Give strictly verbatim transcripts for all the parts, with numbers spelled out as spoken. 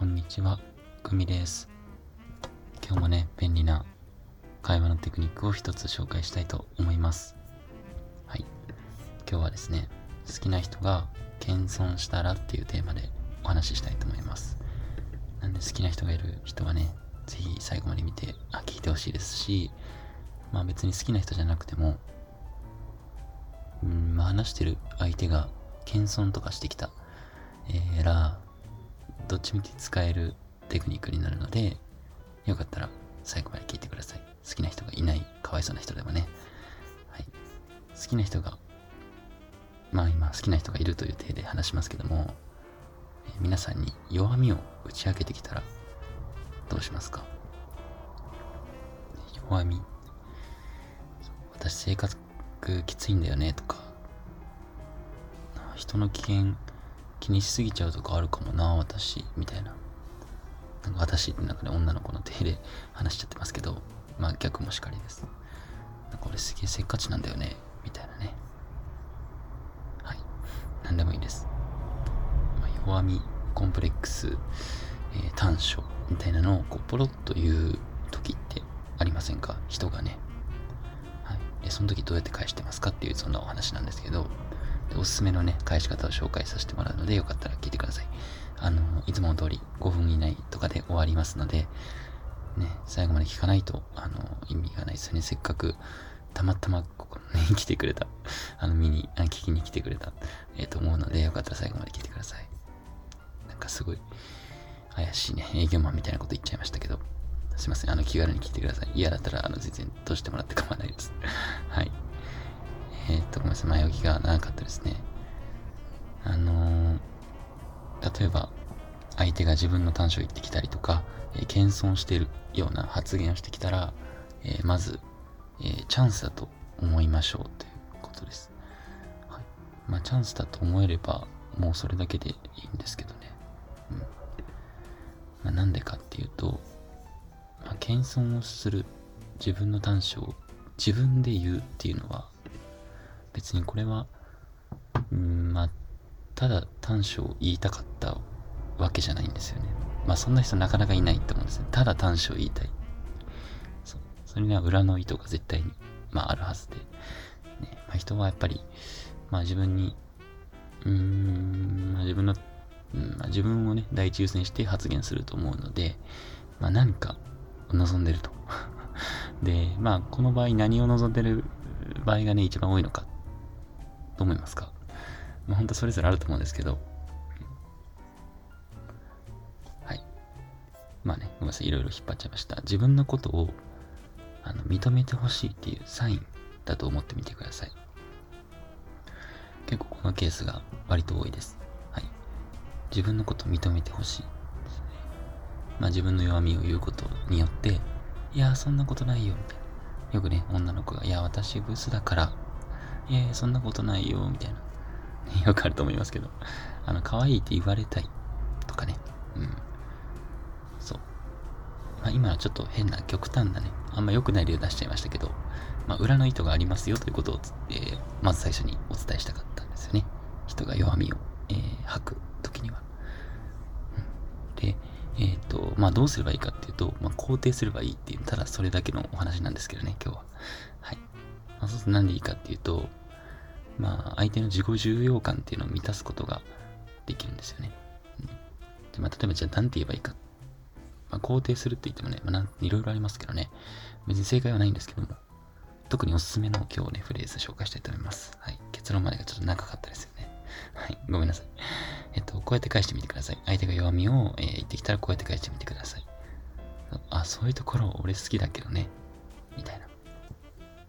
こんにちは、グミです。今日もね、便利な会話のテクニックを一つ紹介したいと思います。はい、今日はですね、好きな人が謙遜したらっていうテーマでお話ししたいと思います。なんで好きな人がいる人はね、ぜひ最後まで見て、あ、聞いてほしいですし、まあ別に好きな人じゃなくても、うん、まあ話してる相手が謙遜とかしてきた、えー、らどっちみち使えるテクニックになるので、よかったら最後まで聞いてください。好きな人がいない、かわいそうな人でもね、はい、好きな人が、まあ今好きな人がいるという体で話しますけども、えー、皆さんに弱みを打ち明けてきたらどうしますか？弱み、私性格きついんだよねとか、人の危険気にしすぎちゃうとかあるかもな私みたいな、なんか私ってなんかね、女の子の手で話しちゃってますけど、まあ逆もしかりです。なんか俺すげえせっかちなんだよねみたいなね、はい、なんでもいいです。まあ、弱み、コンプレックス、えー、短所みたいなのをこうポロッと言う時ってありませんか、人がね。その時どうやって返してますかっていう、そんなお話なんですけど、おすすめのね、返し方を紹介させてもらうので、よかったら聞いてください。あのいつもの通りごふん以内とかで終わりますので、ね、最後まで聞かないとあの意味がないですよね。せっかくたまたまここに、ね、来てくれた、あの見にあ聞きに来てくれた、えー、と思うので、よかったら最後まで聞いてください。なんかすごい怪しいね、営業マンみたいなこと言っちゃいましたけど、すいません、あの気軽に聞いてください。嫌だったらあの全然どうしてもらって構わないですはい、えー、っとごめんなさい、前置きが長かったですね。あのー、例えば相手が自分の短所を言ってきたりとか、えー、謙遜しているような発言をしてきたら、えー、まず、えー、チャンスだと思いましょうということです。はい、まあチャンスだと思えればもうそれだけでいいんですけどね、うんまあ、なんでかっていうと、まあ、謙遜をする、自分の短所を自分で言うっていうのは、別にこれは、うん、まあただ短所を言いたかったわけじゃないんですよね。まあそんな人なかなかいないと思うんですね。ただ短所を言いたい、 そ, それには裏の意図が絶対に、まあ、あるはずで、ねまあ、人はやっぱり、まあ、自分にうーん、まあ、自分の、うんまあ、自分をね第一優先して発言すると思うので、まあ、何か望んでるとで、まあこの場合何を望んでる場合がね一番多いのかと思いますか。まあ本当それぞれあると思うんですけど、はい、まあねごめんなさい、いろいろ引っ張っちゃいました。自分のことをあの認めてほしいっていうサインだと思ってみてください。結構このケースが割と多いです。はい、自分のことを認めてほしい。まあ、自分の弱みを言うことによって、いやそんなことないよみたいな、よくね女の子がいや私ブスだから、いやそんなことないよみたいな、よくあると思いますけど、あの可愛いって言われたいとかね、うん、そう、まあ今はちょっと変な極端なね、あんま良くない例を出しちゃいましたけど、まあ裏の意図がありますよということを、えー、まず最初にお伝えしたかったんですよね。人が弱みを、えー、吐くときには、うん、で。えーとまあ、どうすればいいかっていうと、まあ、肯定すればいいっていう、ただそれだけのお話なんですけどね今日は。はい、まあ、そうすると何でいいかっていうと、まあ、相手の自己重要感っていうのを満たすことができるんですよね。うんでまあ、例えばじゃあ何て言えばいいか、まあ、肯定するって言ってもね、まあ、なんいろいろありますけどね、別に正解はないんですけども、特におすすめの今日ねフレーズ紹介したいと思います。はい、結論までがちょっと長かったですよね。はい、ごめんなさい。えっと、こうやって返してみてください。相手が弱みを、えー、言ってきたらこうやって返してみてください。あ、そういうところ俺好きだけどね。みたいな。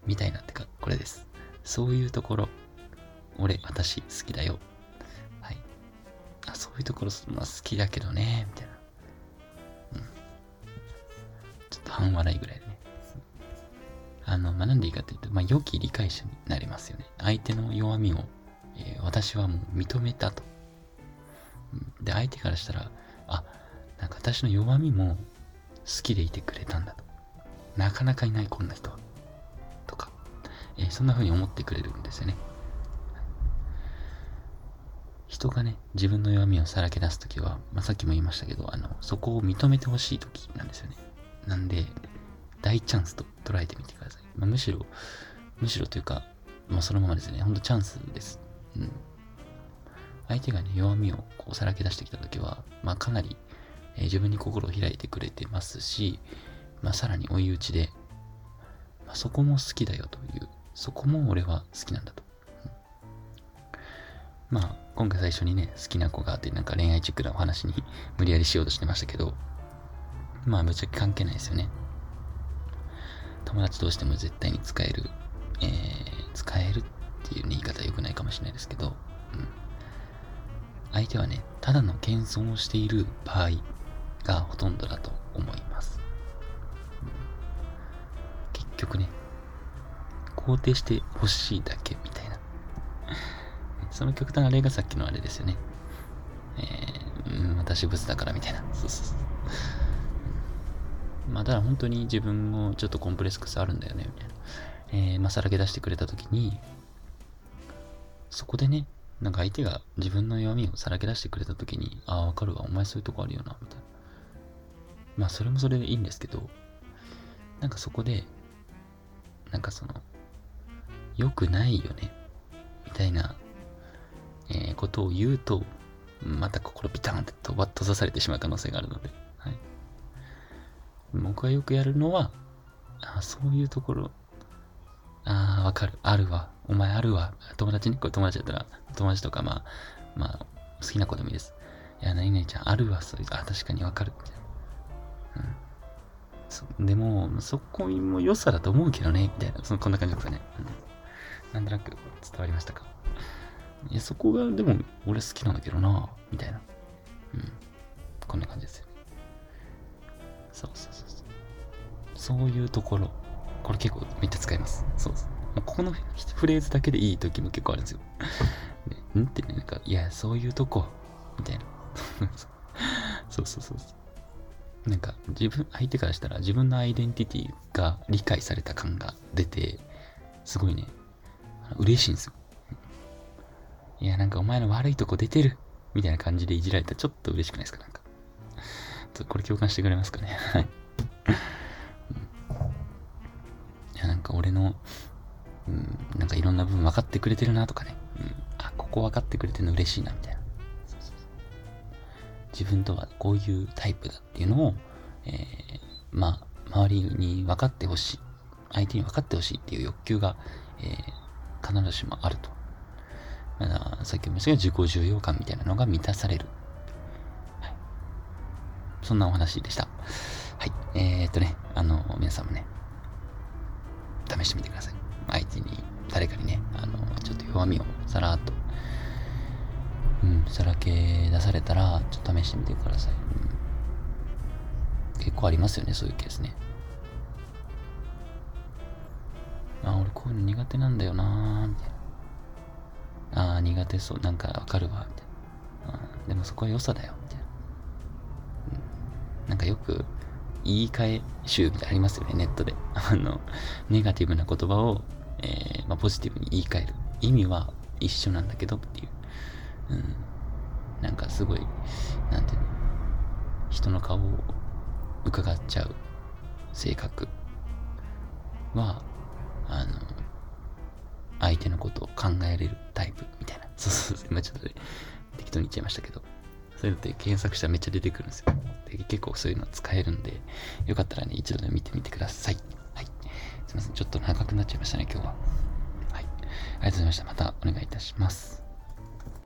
みたいなってか、これです。そういうところ、俺、私好きだよ。はい。あ、そういうところ、まあ、好きだけどね。みたいな。うん。ちょっと半笑いぐらいでね。あの、まあ、なんでいいかというと、まあ、良き理解者になりますよね。相手の弱みを、えー、私はもう認めたと。で、相手からしたら、あ、なんか私の弱みも好きでいてくれたんだと。なかなかいないこんな人は。とか、えー、そんな風に思ってくれるんですよね。人がね、自分の弱みをさらけ出すときは、まあ、さっきも言いましたけど、あのそこを認めてほしいときなんですよね。なんで、大チャンスと捉えてみてください。まあ、むしろ、むしろというか、まあ、そのままですね、ほんとチャンスです。うん、相手がね、弱みをこうさらけ出してきたときは、まあ、かなり、えー、自分に心を開いてくれてますし、まあ、さらに追い打ちで、まあ、そこも好きだよという、そこも俺は好きなんだと。うん、まあ、今回最初にね、好きな子があって、なんか恋愛チックなお話に無理やりしようとしてましたけど、まあ、ぶっちゃけ関係ないですよね。友達同士でも絶対に使える、えー、使えるっていう言い方は良くないかもしれないですけど、うん、相手はね、ただの謙遜をしている場合がほとんどだと思います。うん、結局ね、肯定してほしいだけみたいな。その極端な例がさっきのあれですよね。えー、うん、私ブスだからみたいな。そうそうそう。まあ、だから本当に自分をちょっとコンプレックスあるんだよねみたいな、えー、まあ、さらけ出してくれたときに、そこでね、なんか相手が自分の弱みをさらけ出してくれたときに、ああ、わかるわ、お前そういうとこあるよなみたいな、まあそれもそれでいいんですけど、なんかそこでなんかその良くないよねみたいな、えー、ことを言うと、また心ビタンってとばっと刺されてしまう可能性があるので、はい、僕がよくやるのは、あ、そういうところ、ああ、わかる、あるわ、お前あるわ、友達ね、これ友達だったら、友達とか、まあ、まあ、好きな子でもいいです。いや、何々ちゃん、あるわ、そういう、あ、確かにわかる、みたいな。うん。そでも、そこも良さだと思うけどね、みたいな、そのこんな感じですかね。うん、なんとなく伝わりましたか。いや、そこが、でも、俺好きなんだけどな、みたいな。うん。こんな感じですよ。そうそうそうそう。そういうところ。これ結構めっちゃ使います。そうそう。ここのフレーズだけでいい時も結構あるんですよ。ね、んってね、なんか、いや、そういうとこ。みたいな。そうそうそうそう。なんか、自分、相手からしたら自分のアイデンティティが理解された感が出て、すごいね、嬉しいんですよ。いや、なんかお前の悪いとこ出てるみたいな感じでいじられたらちょっと嬉しくないですか、なんか。これ共感してくれますかね。はい。いや、なんか俺の、うん、なんかいろんな部分分かってくれてるなとかね。うん、あ、ここ分かってくれてるの嬉しいなみたいな。そうそうそう。自分とはこういうタイプだっていうのを、えー、まあ、周りに分かってほしい。相手に分かってほしいっていう欲求が、えー、必ずしもあると。まだ、さっきも言いましたけど、自己重要感みたいなのが満たされる。そんなお話でした。はい。えー、っとね、あの、皆さんもね、試してみてください。相手に、誰かにね、あの、ちょっと弱みをさらっと、うん、さらけ出されたら、ちょっと試してみてください。うん、結構ありますよね、そういうケースね。あ、俺こういうの苦手なんだよなぁ、みたいな。あー、苦手そう、なんかわかるわ、みたいな。あ、でもそこは良さだよ、みたいな。なんかよく言い換え集みたいなありますよね、ネットで。あの、ネガティブな言葉を、えーまあ、ポジティブに言い換える。意味は一緒なんだけどっていう。うん。なんかすごい、なんていうの、人の顔を伺っちゃう性格は、あの、相手のことを考えれるタイプみたいな。そうそうそう。今ちょっとね、適当に言っちゃいましたけど。そういうのって検索したらめっちゃ出てくるんですよ。で、結構そういうの使えるんで、よかったらね、一度で見てみてください。はい。すいません。ちょっと長くなっちゃいましたね、今日は。はい。ありがとうございました。またお願いいたします。